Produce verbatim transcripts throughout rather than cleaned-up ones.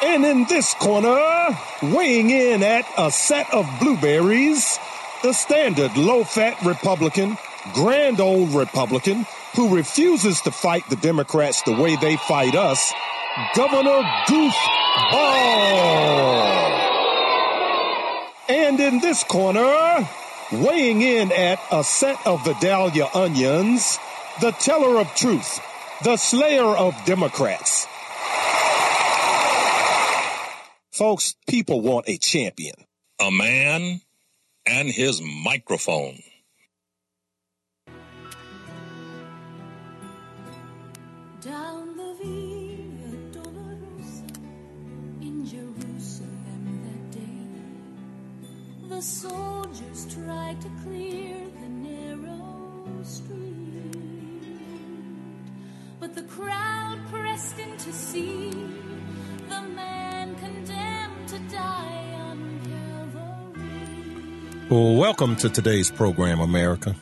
And in this corner, weighing in at a set of blueberries, the standard low-fat Republican, grand old Republican, who refuses to fight the Democrats the way they fight us, Governor Goofball. And in this corner, weighing in at a set of Vidalia onions, the teller of truth, the slayer of Democrats. Folks, people want a champion. A man and his microphone. Down the Via Dolorosa in Jerusalem that day, the soldiers tried to clear the narrow street, but the crowd pressed in to see the man condemned to die on Calvary. Well, welcome to today's program, America.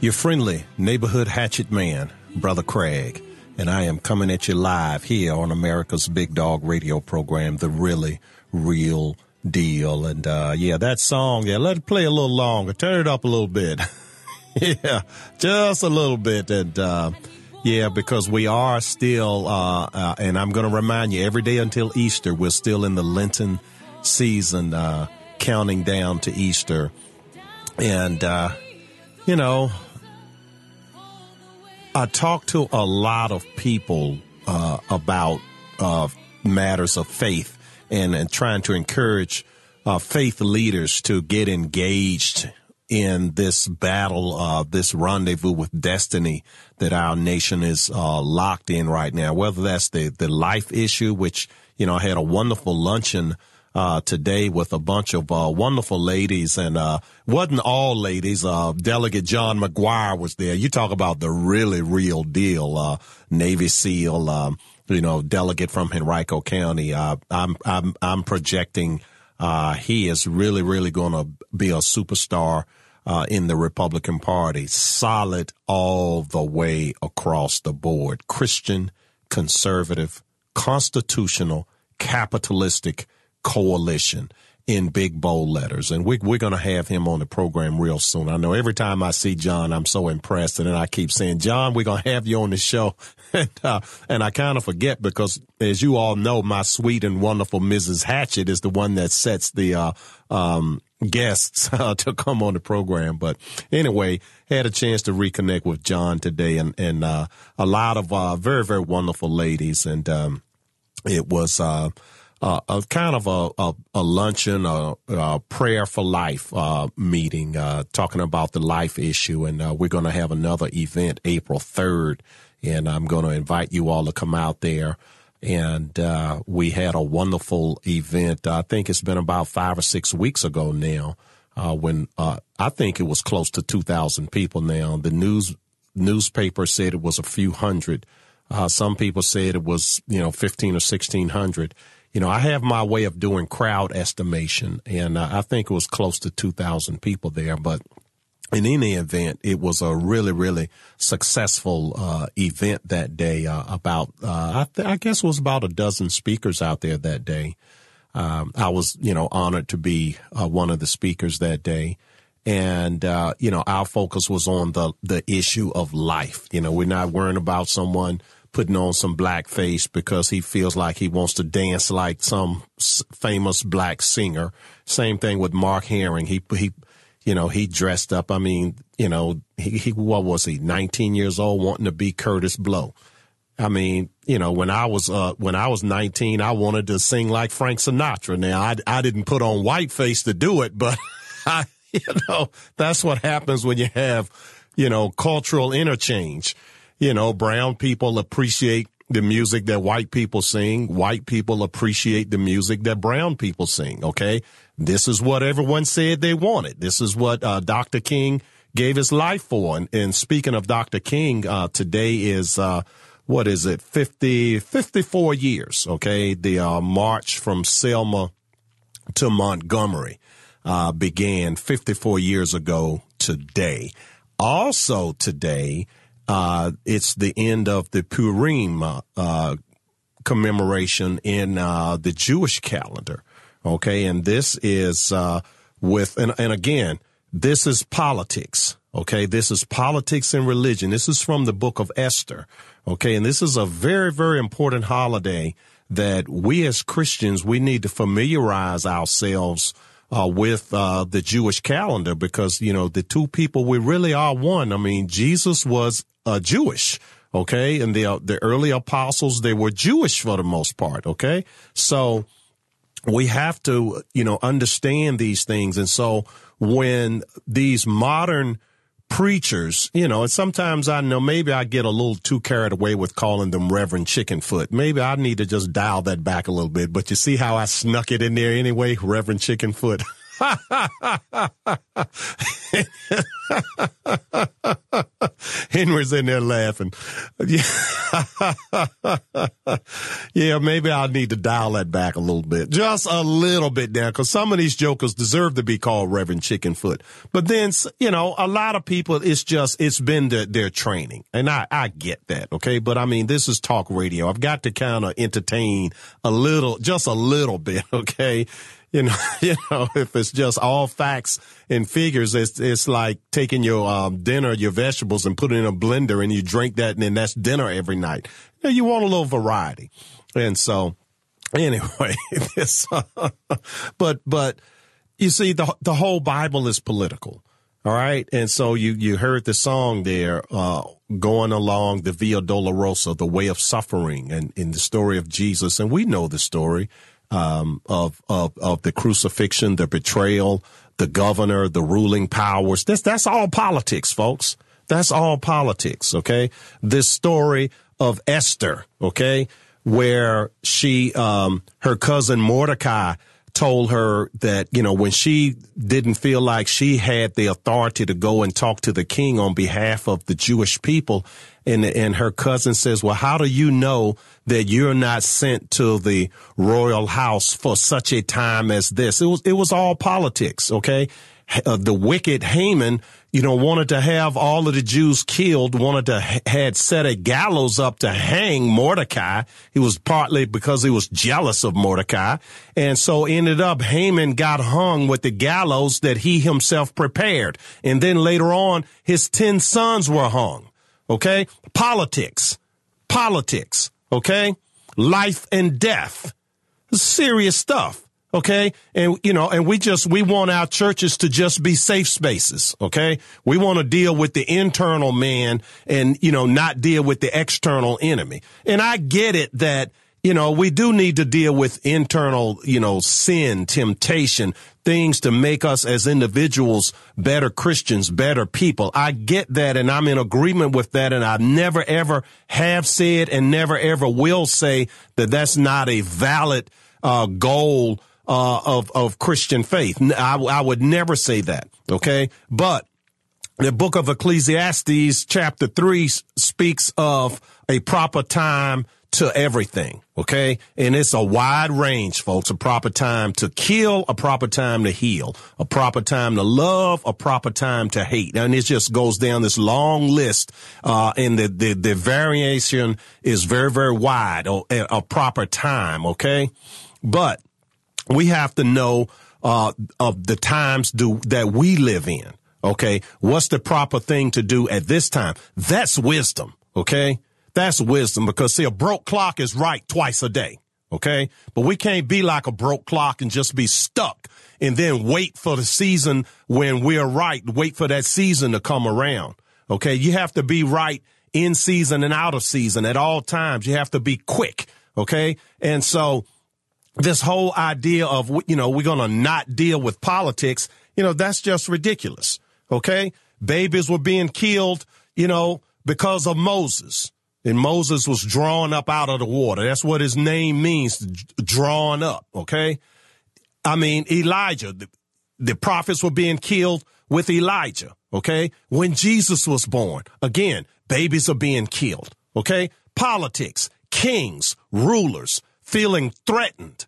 Your friendly neighborhood hatchet man, Brother Craig, and I am coming at you live here on America's Big Dog Radio Program, The Really Real Deal. And, uh, yeah, that song, yeah, let it play a little longer. Turn it up a little bit. Yeah, just a little bit. And, uh, yeah, because we are still, uh, uh and I'm going to remind you, every day until Easter, we're still in the Lenten season, uh, counting down to Easter. And, uh, you know, I talk to a lot of people uh, about uh, matters of faith and, and trying to encourage uh, faith leaders to get engaged in this battle, uh, this rendezvous with destiny that our nation is uh, locked in right now, whether that's the, the life issue, which, you know, I had a wonderful luncheon Uh, today with a bunch of uh, wonderful ladies, and uh, wasn't all ladies. Uh, Delegate John McGuire was there. You talk about the really real deal, uh, Navy SEAL, um, you know, delegate from Henrico County. Uh, I'm I'm I'm projecting uh, he is really really going to be a superstar uh, in the Republican Party. Solid all the way across the board. Christian, conservative, constitutional, capitalistic coalition in big bold letters, and we, we're going to have him on the program real soon. I know every time I see John, I'm so impressed, and then I keep saying, John, we're going to have you on the show, and, uh, and I kind of forget because, as you all know, my sweet and wonderful Missus Hatchet is the one that sets the uh, um, guests uh, to come on the program. But anyway, had a chance to reconnect with John today, and and uh, a lot of uh, very very wonderful ladies, and um, it was. Uh, Uh, a kind of a, a, a luncheon, a, a prayer for life uh, meeting, uh, talking about the life issue. And uh, we're going to have another event April third, and I'm going to invite you all to come out there. And uh, we had a wonderful event. I think it's been about five or six weeks ago now uh, when uh, I think it was close to two thousand people now. The news newspaper said it was a few hundred. Uh, some people said it was, you know, fifteen or sixteen hundred. You know, I have my way of doing crowd estimation, and uh, I think it was close to two thousand people there. But in any event, it was a really, really successful uh, event that day. Uh, about, uh, I, th- I guess, it was about a dozen speakers out there that day. Um, I was, you know, honored to be uh, one of the speakers that day. And, uh, you know, our focus was on the, the issue of life. You know, we're not worrying about someone putting on some blackface because he feels like he wants to dance like some famous black singer. Same thing with Mark Herring. He, he, you know, he dressed up. I mean, you know, he, he, what was he, nineteen years old, wanting to be Curtis Blow. I mean, you know, when I was, uh, when I was nineteen, I wanted to sing like Frank Sinatra. Now, I, I didn't put on whiteface to do it, but I, you know, that's what happens when you have, you know, cultural interchange. You know, brown people appreciate the music that white people sing. White people appreciate the music that brown people sing. OK, this is what everyone said they wanted. This is what uh, Doctor King gave his life for. And, and speaking of Doctor King, uh, today is uh, what is it? fifty, fifty-four years. OK, the uh, march from Selma to Montgomery uh, began fifty-four years ago today. Also today. Uh, it's the end of the Purim uh, uh, commemoration in uh, the Jewish calendar. Okay, and this is uh, with, and, and again, this is politics. Okay, this is politics and religion. This is from the book of Esther. Okay, and this is a very, very important holiday that we as Christians, we need to familiarize ourselves uh, with uh, the Jewish calendar because, you know, the two people, we really are one. I mean, Jesus was uh, Jewish. Okay, and the, uh, the early apostles, they were Jewish for the most part. Okay, so we have to, you know, understand these things. And so when these modern preachers, you know, and sometimes I know maybe I get a little too carried away with calling them Reverend Chickenfoot. Maybe I need to just dial that back a little bit. But you see how I snuck it in there anyway, Reverend Chickenfoot. Henry's in there laughing. Yeah, maybe I need to dial that back a little bit, just a little bit down, because some of these jokers deserve to be called Reverend Chickenfoot. But then, you know, a lot of people, it's just, it's been their, their training, and I, I get that, okay? But I mean, this is talk radio. I've got to kind of entertain a little, just a little bit, okay? You know, you know, if it's just all facts and figures, it's it's like taking your um, dinner, your vegetables, and put it in a blender, and you drink that, and then that's dinner every night. You know, you want a little variety, and so anyway, this, uh, but but you see, the the whole Bible is political, all right. And so you you heard the song there, uh, going along the Via Dolorosa, the way of suffering, and in the story of Jesus, and we know the story. Um, of, of, of the crucifixion, the betrayal, the governor, the ruling powers. That's, that's all politics, folks. That's all politics. Okay. This story of Esther, okay, where she, um, her cousin Mordecai told her that, you know, when she didn't feel like she had the authority to go and talk to the king on behalf of the Jewish people. And, and her cousin says, well, how do you know that you're not sent to the royal house for such a time as this? It was, it was all politics. Okay. Uh, the wicked Haman, you know, wanted to have all of the Jews killed, wanted to ha- had set a gallows up to hang Mordecai. He was partly because he was jealous of Mordecai. And so ended up Haman got hung with the gallows that he himself prepared. And then later on, his ten sons were hung. Okay. Politics, politics. Okay. Life and death. Serious stuff. OK, and, you know, and we just we want our churches to just be safe spaces. OK, we want to deal with the internal man and, you know, not deal with the external enemy. And I get it that, you know, we do need to deal with internal, you know, sin, temptation, things to make us as individuals better Christians, better people. I get that, and I'm in agreement with that, and I never, ever have said and never, ever will say that that's not a valid uh, goal Uh, of, of Christian faith. I, I would never say that. Okay. But the book of Ecclesiastes chapter three speaks of a proper time to everything. Okay. And it's a wide range, folks, a proper time to kill, a proper time to heal, a proper time to love, a proper time to hate. And it just goes down this long list. Uh, and the, the, the variation is very, very wide, a, a proper time. Okay. But we have to know uh, of the times do, that we live in, okay? What's the proper thing to do at this time? That's wisdom, okay? That's wisdom because, see, a broke clock is right twice a day, okay? But we can't be like a broke clock and just be stuck and then wait for the season when we're right, wait for that season to come around, okay? You have to be right in season and out of season at all times. You have to be quick, okay? And so this whole idea of, you know, we're going to not deal with politics, you know, that's just ridiculous. OK, babies were being killed, you know, because of Moses, and Moses was drawn up out of the water. That's what his name means, drawn up. OK, I mean, Elijah, the, the prophets were being killed with Elijah. OK, when Jesus was born, again, babies are being killed. OK, politics, kings, rulers, feeling threatened,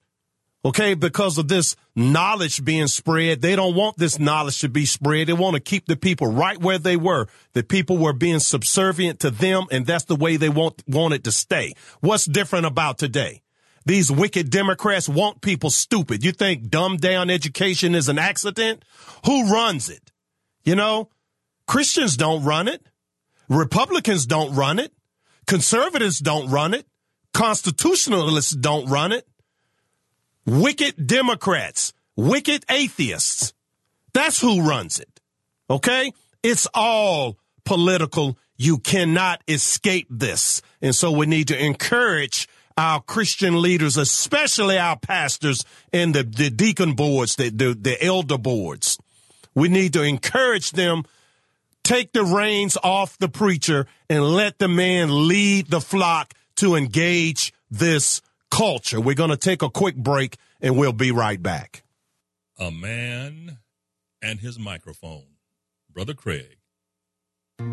Okay, because of this knowledge being spread, they don't want this knowledge to be spread. They want to keep the people right where they were. The people were being subservient to them, and that's the way they want, want it to stay. What's different about today? These wicked Democrats want people stupid. You think dumbed down education is an accident? Who runs it? You know, Christians don't run it. Republicans don't run it. Conservatives don't run it. Constitutionalists don't run it. Wicked Democrats, wicked atheists, that's who runs it, okay? It's all political. You cannot escape this. And so we need to encourage our Christian leaders, especially our pastors and the, the deacon boards, the, the, the elder boards. We need to encourage them, take the reins off the preacher, and let the man lead the flock to engage this culture. We're going to take a quick break and we'll be right back. A man and his microphone. Brother Craig. You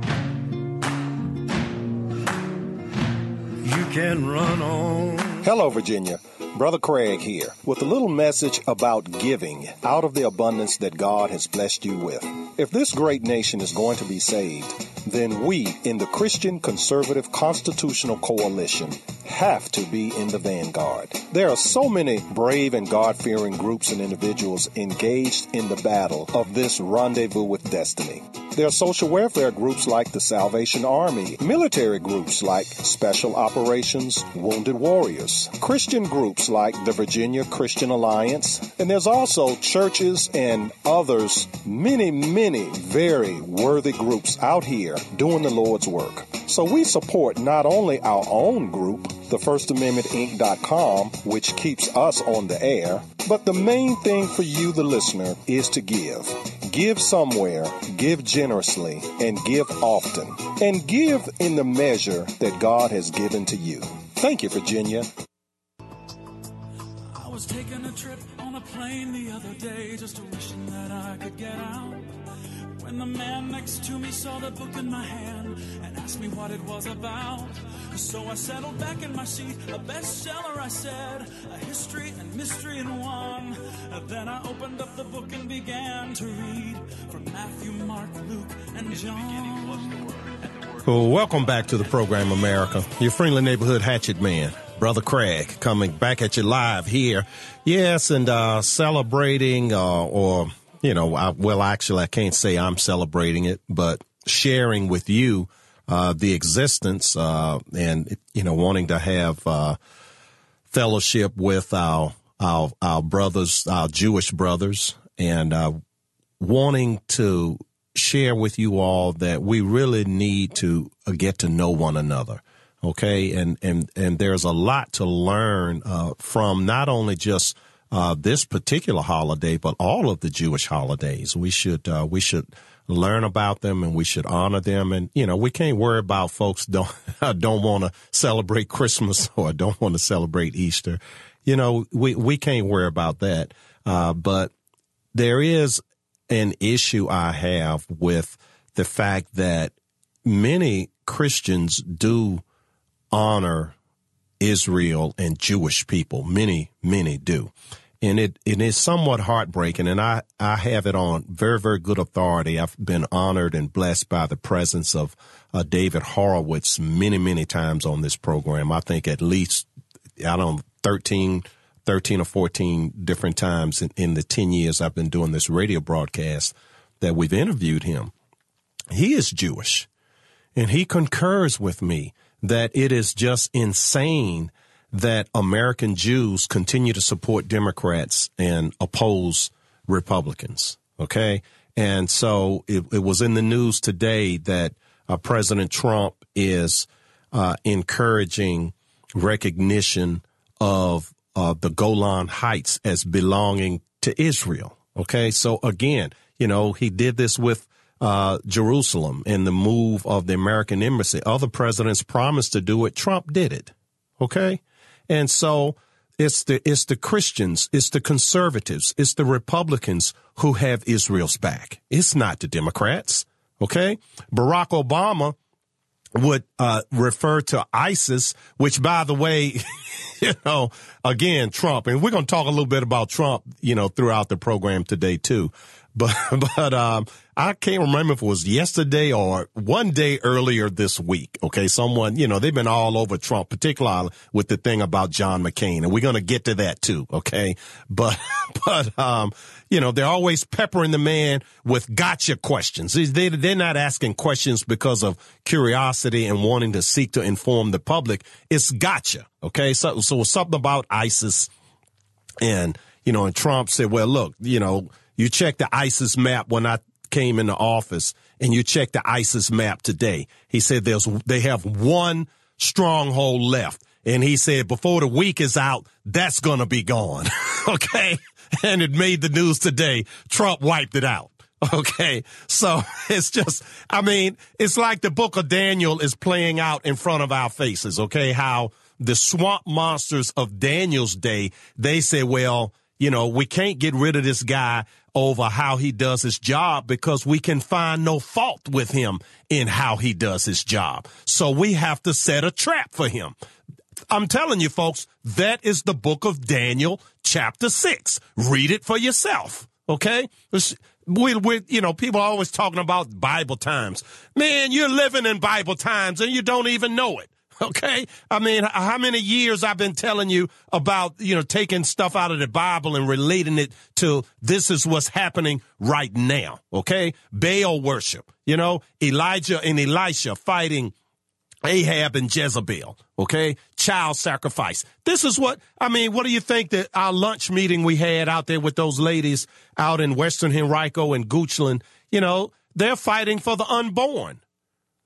can run on. Hello, Virginia. Brother Craig here with a little message about giving out of the abundance that God has blessed you with. If this great nation is going to be saved, then we in the Christian Conservative Constitutional Coalition have to be in the vanguard. There are so many brave and God-fearing groups and individuals engaged in the battle of this rendezvous with destiny. There are social welfare groups like the Salvation Army, military groups like Special Operations Wounded Warriors, Christian groups like the Virginia Christian Alliance, and there's also churches and others, many, many very worthy groups out here doing the Lord's work. So we support not only our own group, the First Amendment Inc dot com, which keeps us on the air, but the main thing for you, the listener, is to give. Give somewhere, give generously, and give often. And give in the measure that God has given to you. Thank you, Virginia. I was taking a trip on a plane the other day, just wishing that I could get out. When the man next to me saw the book in my hand and asked me what it was about, so I settled back in my seat, a bestseller, I said, a history and mystery in one. Then I opened up the book and began to read from Matthew, Mark, Luke, and John. Well, welcome back to the program, America. Your friendly neighborhood hatchet man, Brother Craig, coming back at you live here. Yes, and uh, celebrating uh, or... You know, I, well, actually, I can't say I'm celebrating it, but sharing with you uh, the existence uh, and, you know, wanting to have uh, fellowship with our, our our brothers, our Jewish brothers, and uh, wanting to share with you all that we really need to get to know one another. OK, and and and there's a lot to learn uh, from not only just Uh, this particular holiday, but all of the Jewish holidays. We should uh, we should learn about them and we should honor them. And, you know, we can't worry about folks don't don't want to celebrate Christmas or don't want to celebrate Easter. You know, we, we can't worry about that. Uh, but there is an issue I have with the fact that many Christians do honor Israel and Jewish people. Many, many do. And it, it is somewhat heartbreaking, and I, I have it on very, very good authority. I've been honored and blessed by the presence of uh, David Horowitz many, many times on this program. I think at least, I don't know, thirteen, thirteen or fourteen different times in, in the ten years I've been doing this radio broadcast that we've interviewed him. He is Jewish, and he concurs with me that it is just insane that American Jews continue to support Democrats and oppose Republicans, okay? And so it, it was in the news today that uh, President Trump is uh, encouraging recognition of uh, the Golan Heights as belonging to Israel, okay? So, again, you know, he did this with Uh, Jerusalem and the move of the American embassy. Other presidents promised to do it. Trump did it. Okay. And so it's the, it's the Christians, it's the conservatives, it's the Republicans who have Israel's back. It's not the Democrats. Okay. Barack Obama would uh, refer to ISIS, which, by the way, you know, again, Trump, and we're going to talk a little bit about Trump, you know, throughout the program today, too. But but um, I can't remember if it was yesterday or one day earlier this week. OK, someone, you know, they've been all over Trump, particularly with the thing about John McCain. And we're going to get to that, too. OK, but but, um, you know, they're always peppering the man with gotcha questions. They, they're not asking questions because of curiosity and wanting to seek to inform the public. It's gotcha. OK, so so it's something about ISIS. And, you know, and Trump said, well, look, you know, you check the ISIS map when I came into office, and you check the ISIS map today. He said there's they have one stronghold left. And he said before the week is out, that's going to be gone. OK. And it made the news today. Trump wiped it out. OK, so it's just, I mean, it's like the book of Daniel is playing out in front of our faces. OK, how the swamp monsters of Daniel's day, they say, well, you know, we can't get rid of this guy over how he does his job because we can find no fault with him in how he does his job. So we have to set a trap for him. I'm telling you, folks, that is the book of Daniel, chapter six. Read it for yourself. OK, we, we, you know, people are always talking about Bible times. Man, you're living in Bible times and you don't even know it. OK, I mean, how many years I've been telling you about, you know, taking stuff out of the Bible and relating it to this is what's happening right now. OK, Baal worship, you know, Elijah and Elisha fighting Ahab and Jezebel. OK, child sacrifice. This is what I mean. What do you think that our lunch meeting we had out there with those ladies out in Western Henrico and Goochland, you know, they're fighting for the unborn.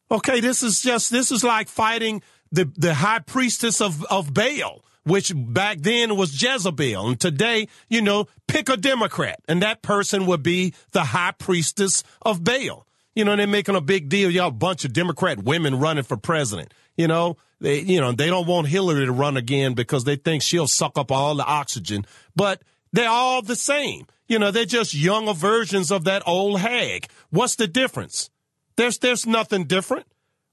OK, this is just this is like fighting The the high priestess of, of Baal, which back then was Jezebel. And today, you know, pick a Democrat and that person would be the high priestess of Baal. You know, they're making a big deal. Y'all, a bunch of Democrat women running for president. You know, they you know, they don't want Hillary to run again because they think she'll suck up all the oxygen. But they're all the same. You know, they're just younger versions of that old hag. What's the difference? There's there's nothing different.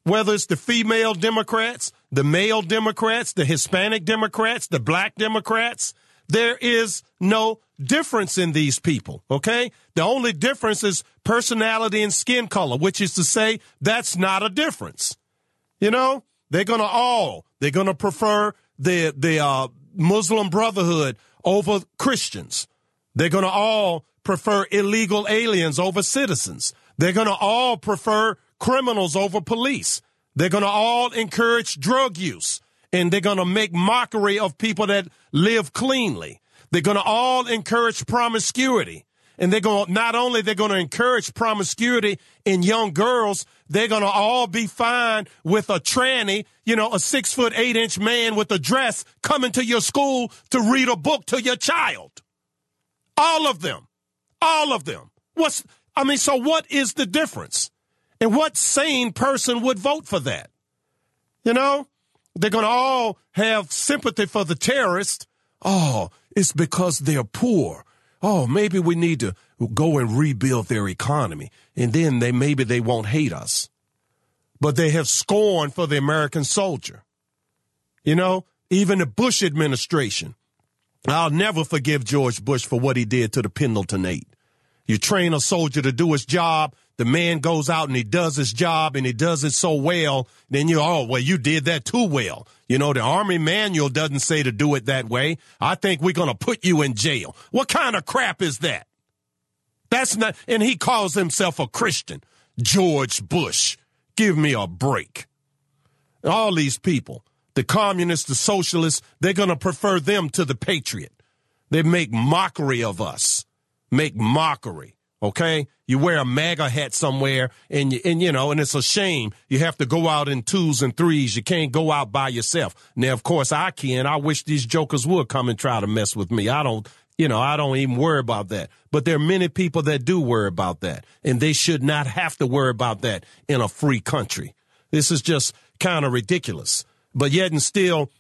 Whether it's the female Democrats, the male Democrats, the Hispanic Democrats, the black Democrats, there is no difference in these people. OK, the only difference is personality and skin color, which is to say that's not a difference. You know, they're going to all they're going to prefer the the uh, Muslim Brotherhood over Christians. They're going to all prefer illegal aliens over citizens. They're going to all prefer criminals over police. They're going to all encourage drug use, and they're going to make mockery of people that live cleanly. They're going to all encourage promiscuity, and they're going to not only they're going to encourage promiscuity in young girls, they're going to all be fine with a tranny, you know, a six foot eight inch man with a dress coming to your school to read a book to your child. All of them, all of them. What's I mean, so what is the difference? And what sane person would vote for that? You know, they're going to all have sympathy for the terrorists. Oh, it's because they're poor. Oh, maybe we need to go and rebuild their economy. And then they maybe they won't hate us. But they have scorn for the American soldier. You know, even the Bush administration. I'll never forgive George Bush for what he did to the Pendleton Eight. You train a soldier to do his job. The man goes out and he does his job and he does it so well. Then you, oh, well, you did that too well. You know, the Army manual doesn't say to do it that way. I think we're going to put you in jail. What kind of crap is that? That's not. And he calls himself a Christian. George Bush. Give me a break. All these people, the communists, the socialists, they're going to prefer them to the patriot. They make mockery of us. Make mockery. OK, you wear a MAGA hat somewhere and, and, you know, and it's a shame you have to go out in twos and threes. You can't go out by yourself. Now, of course, I can. I wish these jokers would come and try to mess with me. I don't you know, I don't even worry about that. But there are many people that do worry about that, and they should not have to worry about that in a free country. This is just kind of ridiculous. But yet and still,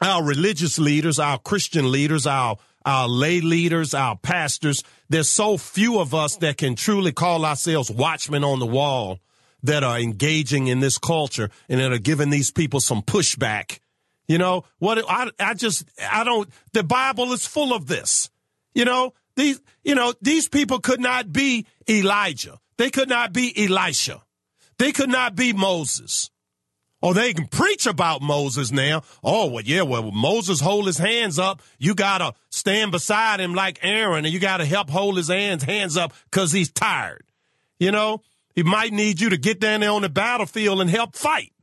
our religious leaders, our Christian leaders, our our lay leaders, our pastors, there's so few of us that can truly call ourselves watchmen on the wall that are engaging in this culture and that are giving these people some pushback. You know, what I I just I don't the Bible is full of this. You know, these you know, these people could not be Elijah. They could not be Elisha. They could not be Moses. Or they can preach about Moses now. Oh, well, yeah, well, Moses hold his hands up. You got to stand beside him like Aaron, and you got to help hold his hands, hands up because he's tired. You know, he might need you to get down there on the battlefield and help fight.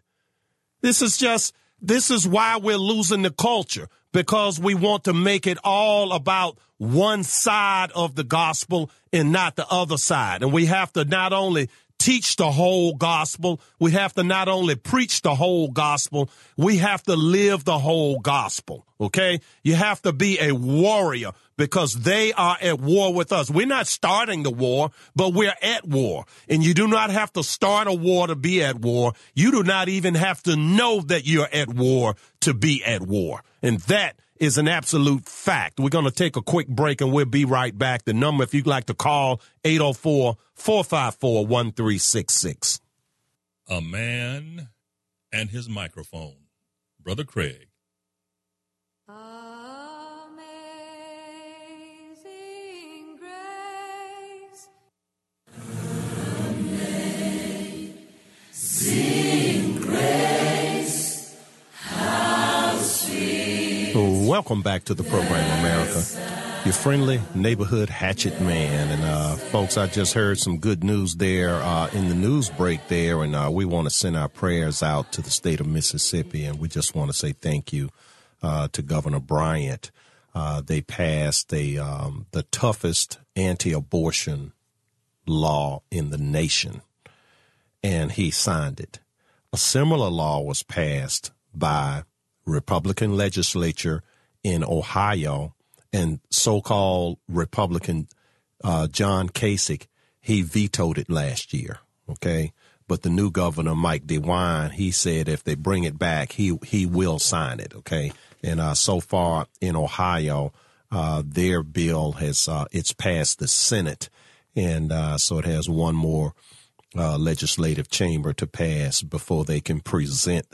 This is just, this is why we're losing the culture, because we want to make it all about one side of the gospel and not the other side. And we have to not only teach the whole gospel, we have to not only preach the whole gospel, we have to live the whole gospel, okay? You have to be a warrior because they are at war with us. We're not starting the war, but we're at war. And you do not have to start a war to be at war. You do not even have to know that you're at war to be at war. And that is an absolute fact. We're going to take a quick break and we'll be right back. The number, if you'd like to call, eight oh four, four five four, one three six six. A man and his microphone. Brother Craig. Amazing grace. Amazing grace. How sweet. Welcome back to the program, America. Your friendly neighborhood hatchet man. And, uh, folks, I just heard some good news there uh, in the news break there. And uh, we want to send our prayers out to the state of Mississippi. And we just want to say thank you uh, to Governor Bryant. Uh, they passed a, um, the toughest anti-abortion law in the nation, and he signed it. A similar law was passed by Republican legislature in Ohio, and so-called Republican uh, John Kasich, he vetoed it last year, okay? But the new governor, Mike DeWine, he said if they bring it back, he he will sign it, okay? And uh, so far in Ohio, uh, their bill has uh, it's passed the Senate, and uh, so it has one more uh, legislative chamber to pass before they can present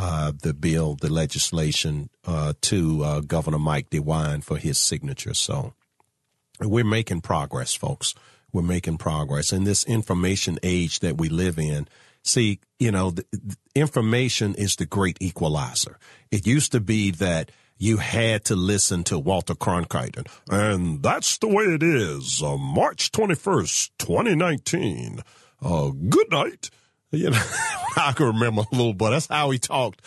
Uh, the bill, the legislation uh, to uh, Governor Mike DeWine for his signature. So we're making progress, folks. We're making progress in this information age that we live in. See, you know, the, the information is the great equalizer. It used to be that you had to listen to Walter Cronkite, and, and that's the way it is. Uh, March twenty-first, twenty nineteen. Uh, good night. You know, I can remember a little, but that's how he talked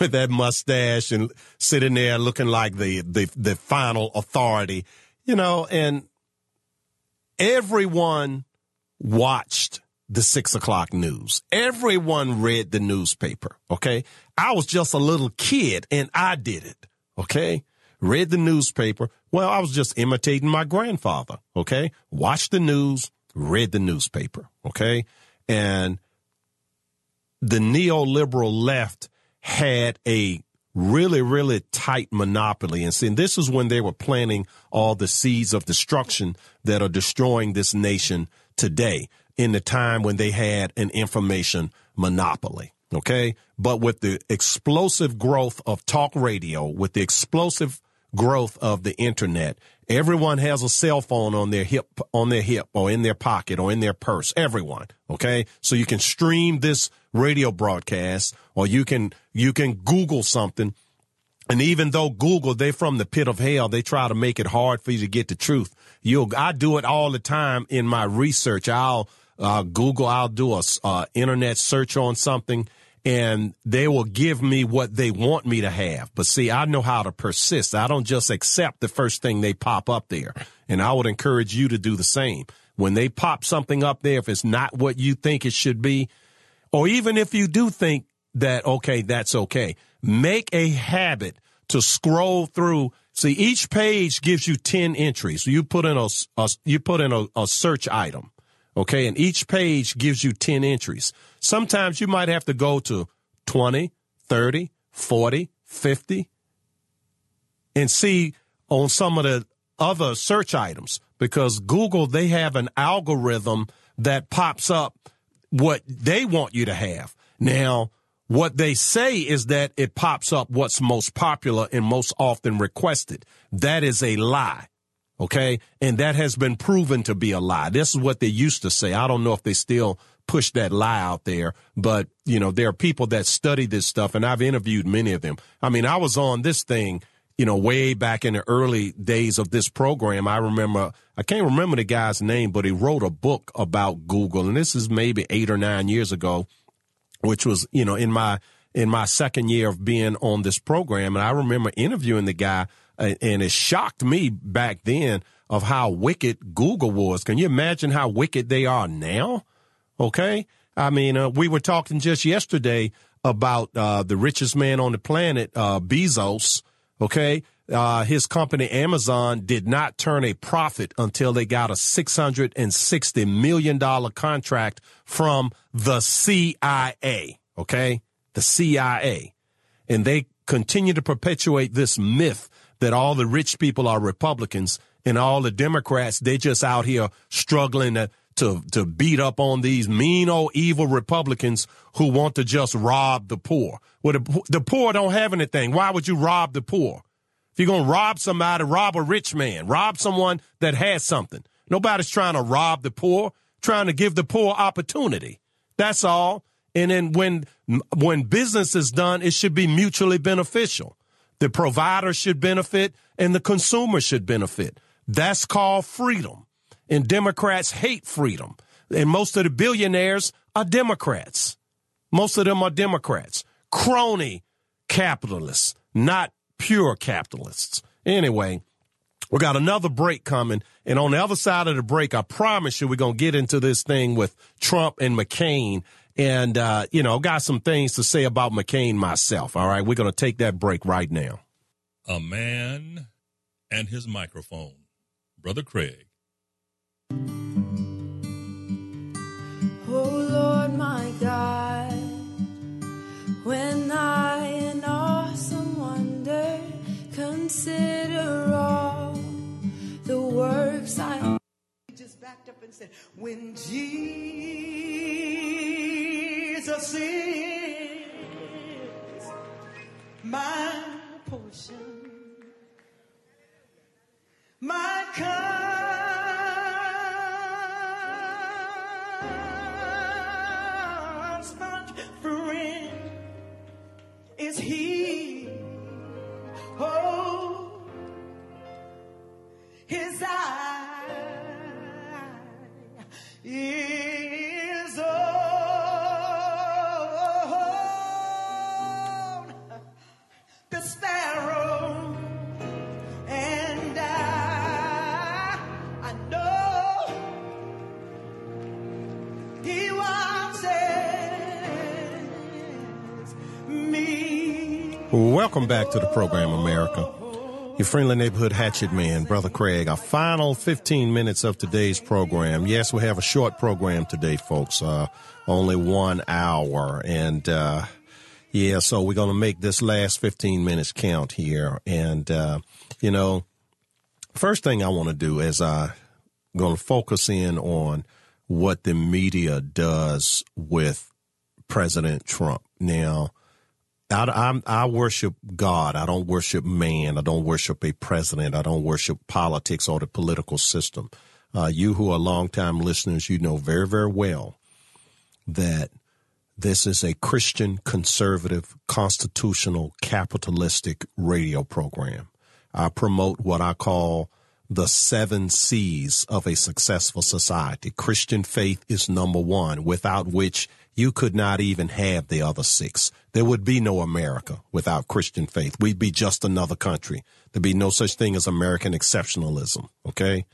with that mustache and sitting there looking like the, the, the final authority, you know, and everyone watched the six o'clock news. Everyone read the newspaper. OK, I was just a little kid and I did it. OK, read the newspaper. Well, I was just imitating my grandfather. OK, watched the news. Read the newspaper, okay? And the neoliberal left had a really, really tight monopoly. And see, and this is when they were planting all the seeds of destruction that are destroying this nation today, in the time when they had an information monopoly, okay? But with the explosive growth of talk radio, with the explosive growth of the internet, everyone has a cell phone on their hip, on their hip or in their pocket or in their purse. Everyone. OK, so you can stream this radio broadcast, or you can you can Google something. And even though Google, they from the pit of hell, they try to make it hard for you to get the truth. You'll I do it all the time in my research. I'll uh, Google. I'll do a uh, internet search on something, and they will give me what they want me to have. But see, I know how to persist. I don't just accept the first thing they pop up there. And I would encourage you to do the same. When they pop something up there, if it's not what you think it should be, or even if you do think that, okay, that's okay, make a habit to scroll through. See, each page gives you ten entries. So you put in a, a you put in a, a search item. OK, and each page gives you ten entries. Sometimes you might have to go to twenty, thirty, forty, fifty and see on some of the other search items, because Google, they have an algorithm that pops up what they want you to have. Now, what they say is that it pops up what's most popular and most often requested. That is a lie. Okay, and that has been proven to be a lie. This is what they used to say. I don't know if they still push that lie out there, but, you know, there are people that study this stuff, and I've interviewed many of them. I mean, I was on this thing, you know, way back in the early days of this program. I remember, I can't remember the guy's name, but he wrote a book about Google, and this is maybe eight or nine years ago, which was, you know, in my in my second year of being on this program, and I remember interviewing the guy. And it shocked me back then of how wicked Google was. Can you imagine how wicked they are now? Okay. I mean, uh, we were talking just yesterday about uh, the richest man on the planet, uh, Bezos. Okay. Uh, his company, Amazon, did not turn a profit until they got a six hundred sixty million dollars contract from the C I A. Okay. The C I A. And they continue to perpetuate this myth that all the rich people are Republicans and all the Democrats, they just out here struggling to, to to beat up on these mean old evil Republicans who want to just rob the poor. Well, the, the poor don't have anything. Why would you rob the poor? If you're going to rob somebody, rob a rich man. Rob someone that has something. Nobody's trying to rob the poor, trying to give the poor opportunity. That's all. And then when when business is done, it should be mutually beneficial. The provider should benefit and the consumer should benefit. That's called freedom. And Democrats hate freedom. And most of the billionaires are Democrats. Most of them are Democrats. Crony capitalists, not pure capitalists. Anyway, we got another break coming. And on the other side of the break, I promise you we're going to get into this thing with Trump and McCain. And, uh, you know, got some things to say about McCain myself. All right, we're going to take that break right now. A man and his microphone. Brother Craig. Oh, Lord, my God, when I in awesome wonder consider all the works I... just backed up and said, when Jesus is my portion, my constant friend is he. Oh, his eyes is on the sparrow, and I, I know he watches me. Welcome back to the program, America. Your friendly neighborhood hatchet man, Brother Craig. Our final fifteen minutes of today's program. Yes, we have a short program today, folks. Uh, only one hour. And, uh, yeah, so we're going to make this last fifteen minutes count here. And, uh, you know, first thing I want to do is I'm going to focus in on what the media does with President Trump. Now, I, I'm, I worship God. I don't worship man. I don't worship a president. I don't worship politics or the political system. Uh, you who are longtime listeners, you know very, very well that this is a Christian, conservative, constitutional, capitalistic radio program. I promote what I call the seven C's of a successful society. Christian faith is number one, without which you could not even have the other six. There would be no America without Christian faith. We'd be just another country. There'd be no such thing as American exceptionalism, okay?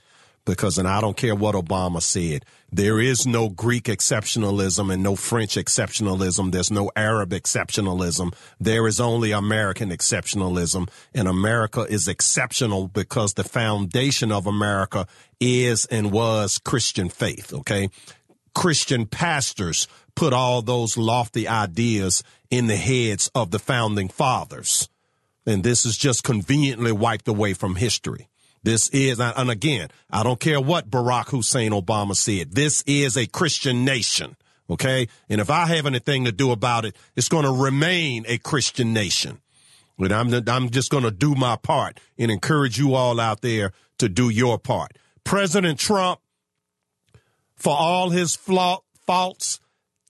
Because, and I don't care what Obama said, there is no Greek exceptionalism and no French exceptionalism. There's no Arab exceptionalism. There is only American exceptionalism. And America is exceptional because the foundation of America is and was Christian faith, okay? Christian pastors put all those lofty ideas in the heads of the founding fathers. And this is just conveniently wiped away from history. This is, and again, I don't care what Barack Hussein Obama said, this is a Christian nation, okay? And if I have anything to do about it, it's going to remain a Christian nation. And I'm, I'm just going to do my part and encourage you all out there to do your part. President Trump, for all his flaw, faults,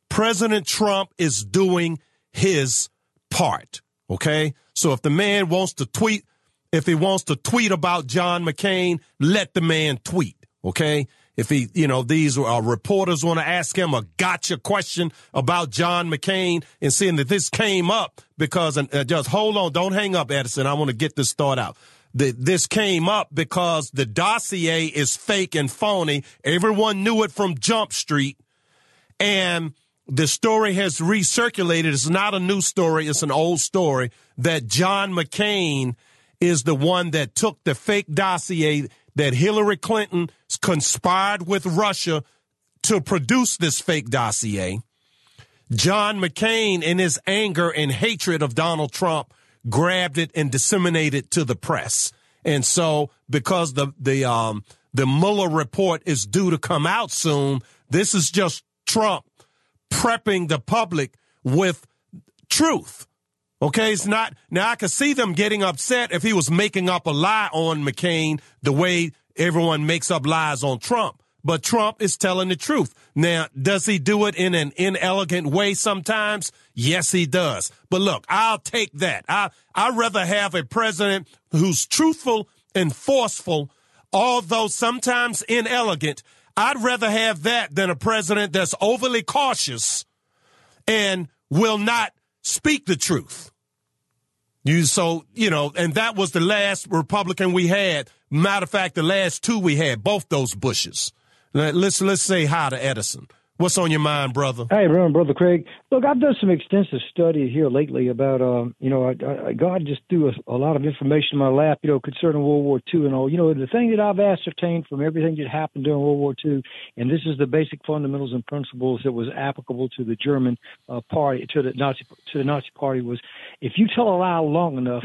President Trump is doing his part, okay? So if the man wants to tweet, if he wants to tweet about John McCain, let the man tweet, okay? If he, you know, these uh, reporters want to ask him a gotcha question about John McCain and seeing that this came up because, and uh, just hold on, don't hang up, Edison, I want to get this thought out. The, this came up because the dossier is fake and phony. Everyone knew it from Jump Street. And the story has recirculated. It's not a new story. It's an old story that John McCain is the one that took the fake dossier that Hillary Clinton conspired with Russia to produce this fake dossier. John McCain, in his anger and hatred of Donald Trump, grabbed it and disseminated it to the press. And so because the the um the Mueller report is due to come out soon, this is just Trump prepping the public with truth. Okay, it's not, now I could see them getting upset if he was making up a lie on McCain the way everyone makes up lies on Trump. But Trump is telling the truth. Now, does he do it in an inelegant way sometimes? Yes, he does. But look, I'll take that. I, I'd rather have a president who's truthful and forceful, although sometimes inelegant. I'd rather have that than a president that's overly cautious and will not speak the truth. You, so, you know, and that was the last Republican we had. Matter of fact, the last two we had, both those Bushes. Let's let's say hi to Edison. What's on your mind, brother? Hey, Reverend Brother Craig. Look, I've done some extensive study here lately about, uh, you know, I, I, God just threw a, a lot of information in my lap, you know, concerning World War Two and all. You know, the thing that I've ascertained from everything that happened during World War Two, and this is the basic fundamentals and principles that was applicable to the German uh, party, to the Nazi, to the Nazi party, was if you tell a lie long enough,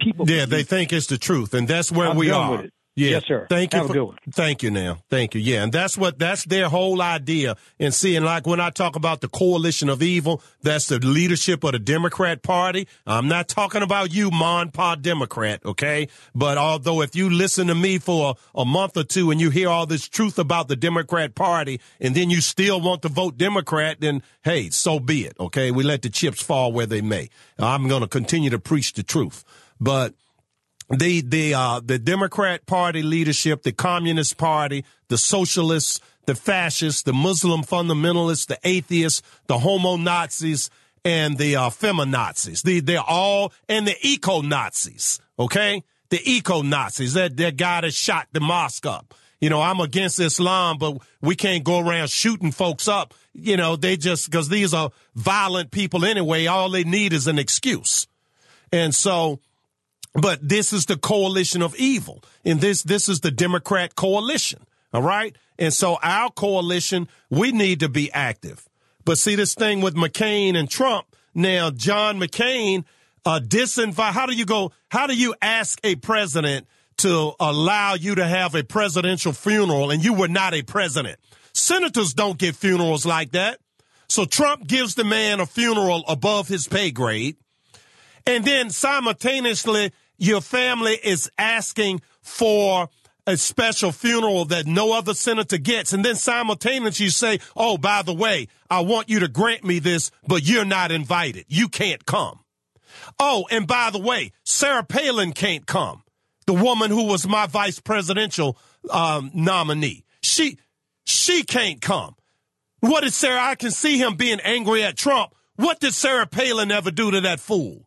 people. Yeah, they think it's the truth, and that's where I'm we done are. With it. Yeah. Yes, sir. Thank you. Have for, a good one. Thank you now. Thank you. Yeah. And that's what, that's their whole idea. And seeing, like when I talk about the coalition of evil, that's the leadership of the Democrat Party. I'm not talking about you, Mon Pa Democrat. Okay. But although if you listen to me for a, a month or two and you hear all this truth about the Democrat Party and then you still want to vote Democrat, then hey, so be it. Okay. We let the chips fall where they may. I'm going to continue to preach the truth, but The, the, uh, the Democrat Party leadership, the Communist Party, the socialists, the fascists, the Muslim fundamentalists, the atheists, the homo Nazis, and the, uh, feminazis. The, they're all, and the eco Nazis. Okay. The eco Nazis. That, that guy that shot the mosque up. You know, I'm against Islam, but we can't go around shooting folks up. You know, they just, cause these are violent people anyway. All they need is an excuse. And so, but this is the coalition of evil, and this this is the Democrat coalition, all right? And so our coalition, we need to be active. But see, this thing with McCain and Trump, now John McCain, uh, disinvite, how do you go, how do you ask a president to allow you to have a presidential funeral and you were not a president? Senators don't get funerals like that. So Trump gives the man a funeral above his pay grade, and then simultaneously, your family is asking for a special funeral that no other senator gets. And then simultaneously you say, oh, by the way, I want you to grant me this, but you're not invited. You can't come. Oh, and by the way, Sarah Palin can't come, the woman who was my vice presidential um, nominee. She she can't come. What did Sarah? I can see him being angry at Trump. What did Sarah Palin ever do to that fool?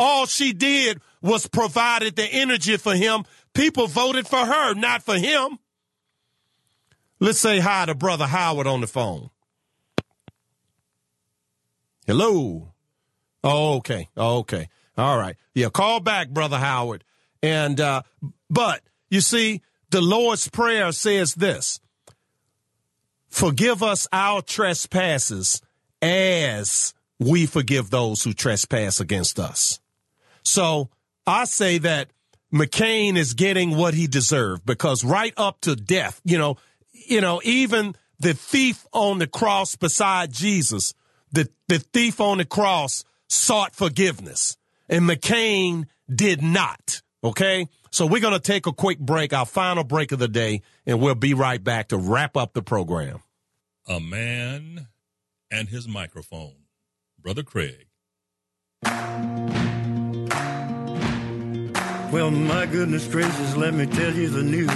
All she did was provided the energy for him. People voted for her, not for him. Let's say hi to Brother Howard on the phone. Hello. Oh, okay. Oh, okay. All right. Yeah, call back, Brother Howard. And uh, but, you see, the Lord's Prayer says this. Forgive us our trespasses as we forgive those who trespass against us. So I say that McCain is getting what he deserved, because right up to death, you know, you know, even the thief on the cross beside Jesus, the, the thief on the cross sought forgiveness, and McCain did not. Okay, so we're going to take a quick break, our final break of the day, and we'll be right back to wrap up the program. A man and his microphone, Brother Craig. Well, my goodness gracious, let me tell you the news.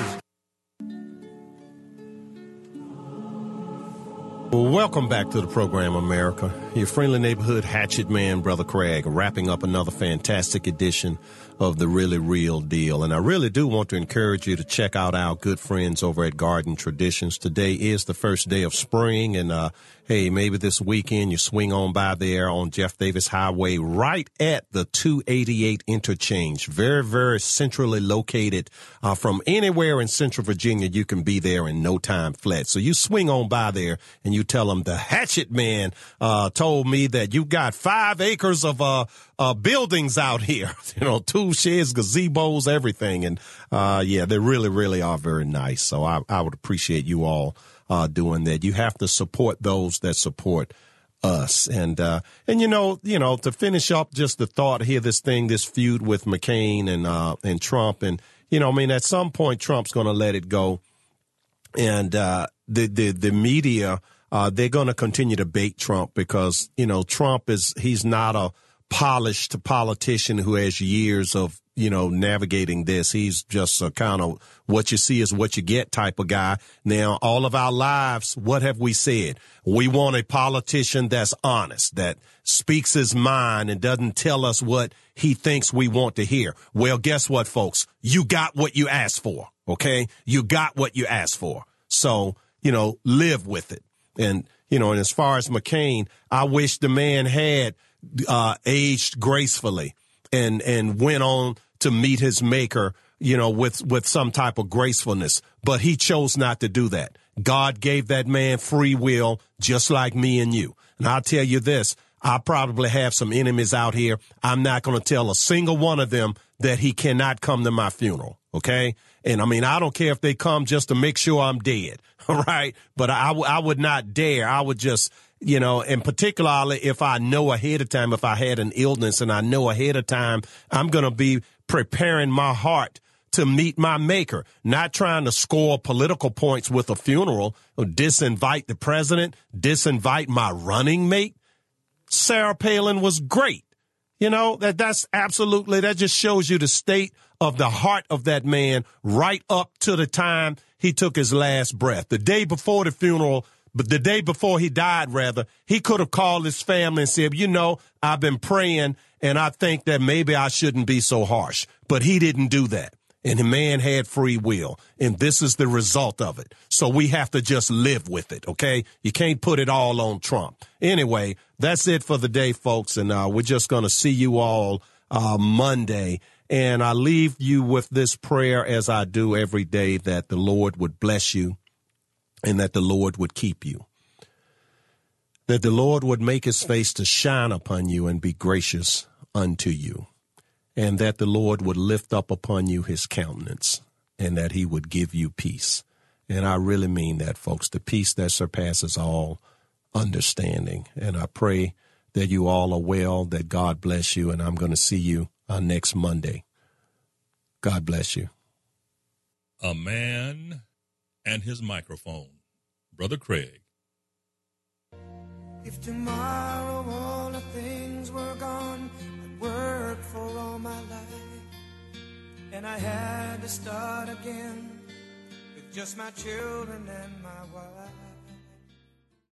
Well, welcome back to the program, America. Your friendly neighborhood hatchet man, Brother Craig, wrapping up another fantastic edition of The Really Real Deal. And I really do want to encourage you to check out our good friends over at Garden Traditions. Today is the first day of spring, and uh, hey, maybe this weekend you swing on by there on Jeff Davis Highway right at the two eighty-eight interchange. Very, very centrally located. Uh, from anywhere in Central Virginia, you can be there in no time flat. So you swing on by there and you tell them the Hatchet Man uh, told me that you got five acres of uh, uh, buildings out here, you know, two sheds, gazebos, everything. And, uh, yeah, they really, really are very nice. So I, I would appreciate you all, uh, doing that. You have to support those that support us. And, uh, and, you know, you know, to finish up just the thought here, this thing, this feud with McCain and, uh, and Trump. And, you know, I mean, at some point, Trump's going to let it go. And, uh, the, the, the media, uh, they're going to continue to bait Trump because, you know, Trump is, he's not a polished politician who has years of, you know, navigating this. He's just a kind of what you see is what you get type of guy. Now, all of our lives, what have we said? We want a politician that's honest, that speaks his mind and doesn't tell us what he thinks we want to hear. Well, guess what, folks? You got what you asked for. OK, you got what you asked for. So, you know, live with it. And, you know, and as far as McCain, I wish the man had Uh, aged gracefully and, and went on to meet his maker, you know, with, with some type of gracefulness. But he chose not to do that. God gave that man free will, just like me and you. And I'll tell you this, I probably have some enemies out here. I'm not going to tell a single one of them that he cannot come to my funeral. OK. And I mean, I don't care if they come just to make sure I'm dead. All right. But I, I would not dare. I would just, you know, and particularly if I know ahead of time, if I had an illness and I know ahead of time, I'm going to be preparing my heart to meet my maker, not trying to score political points with a funeral or disinvite the president, disinvite my running mate. Sarah Palin was great. You know, that that's absolutely, that just shows you the state of the heart of that man right up to the time he took his last breath. The day before the funeral, but the day before he died, rather, he could have called his family and said, you know, I've been praying and I think that maybe I shouldn't be so harsh. But he didn't do that. And the man had free will. And this is the result of it. So we have to just live with it. OK, you can't put it all on Trump. Anyway, that's it for the day, folks. And uh, we're just going to see you all uh, Monday. And I leave you with this prayer, as I do every day, that the Lord would bless you, and that the Lord would keep you, that the Lord would make his face to shine upon you and be gracious unto you, and that the Lord would lift up upon you his countenance, and that he would give you peace. And I really mean that, folks, the peace that surpasses all understanding. And I pray that you all are well, that God bless you, and I'm going to see you on next Monday. God bless you. A man and his microphone, Brother Craig. If tomorrow all the things were gone, I'd worked for all my life, and I had to start again with just my children and my wife.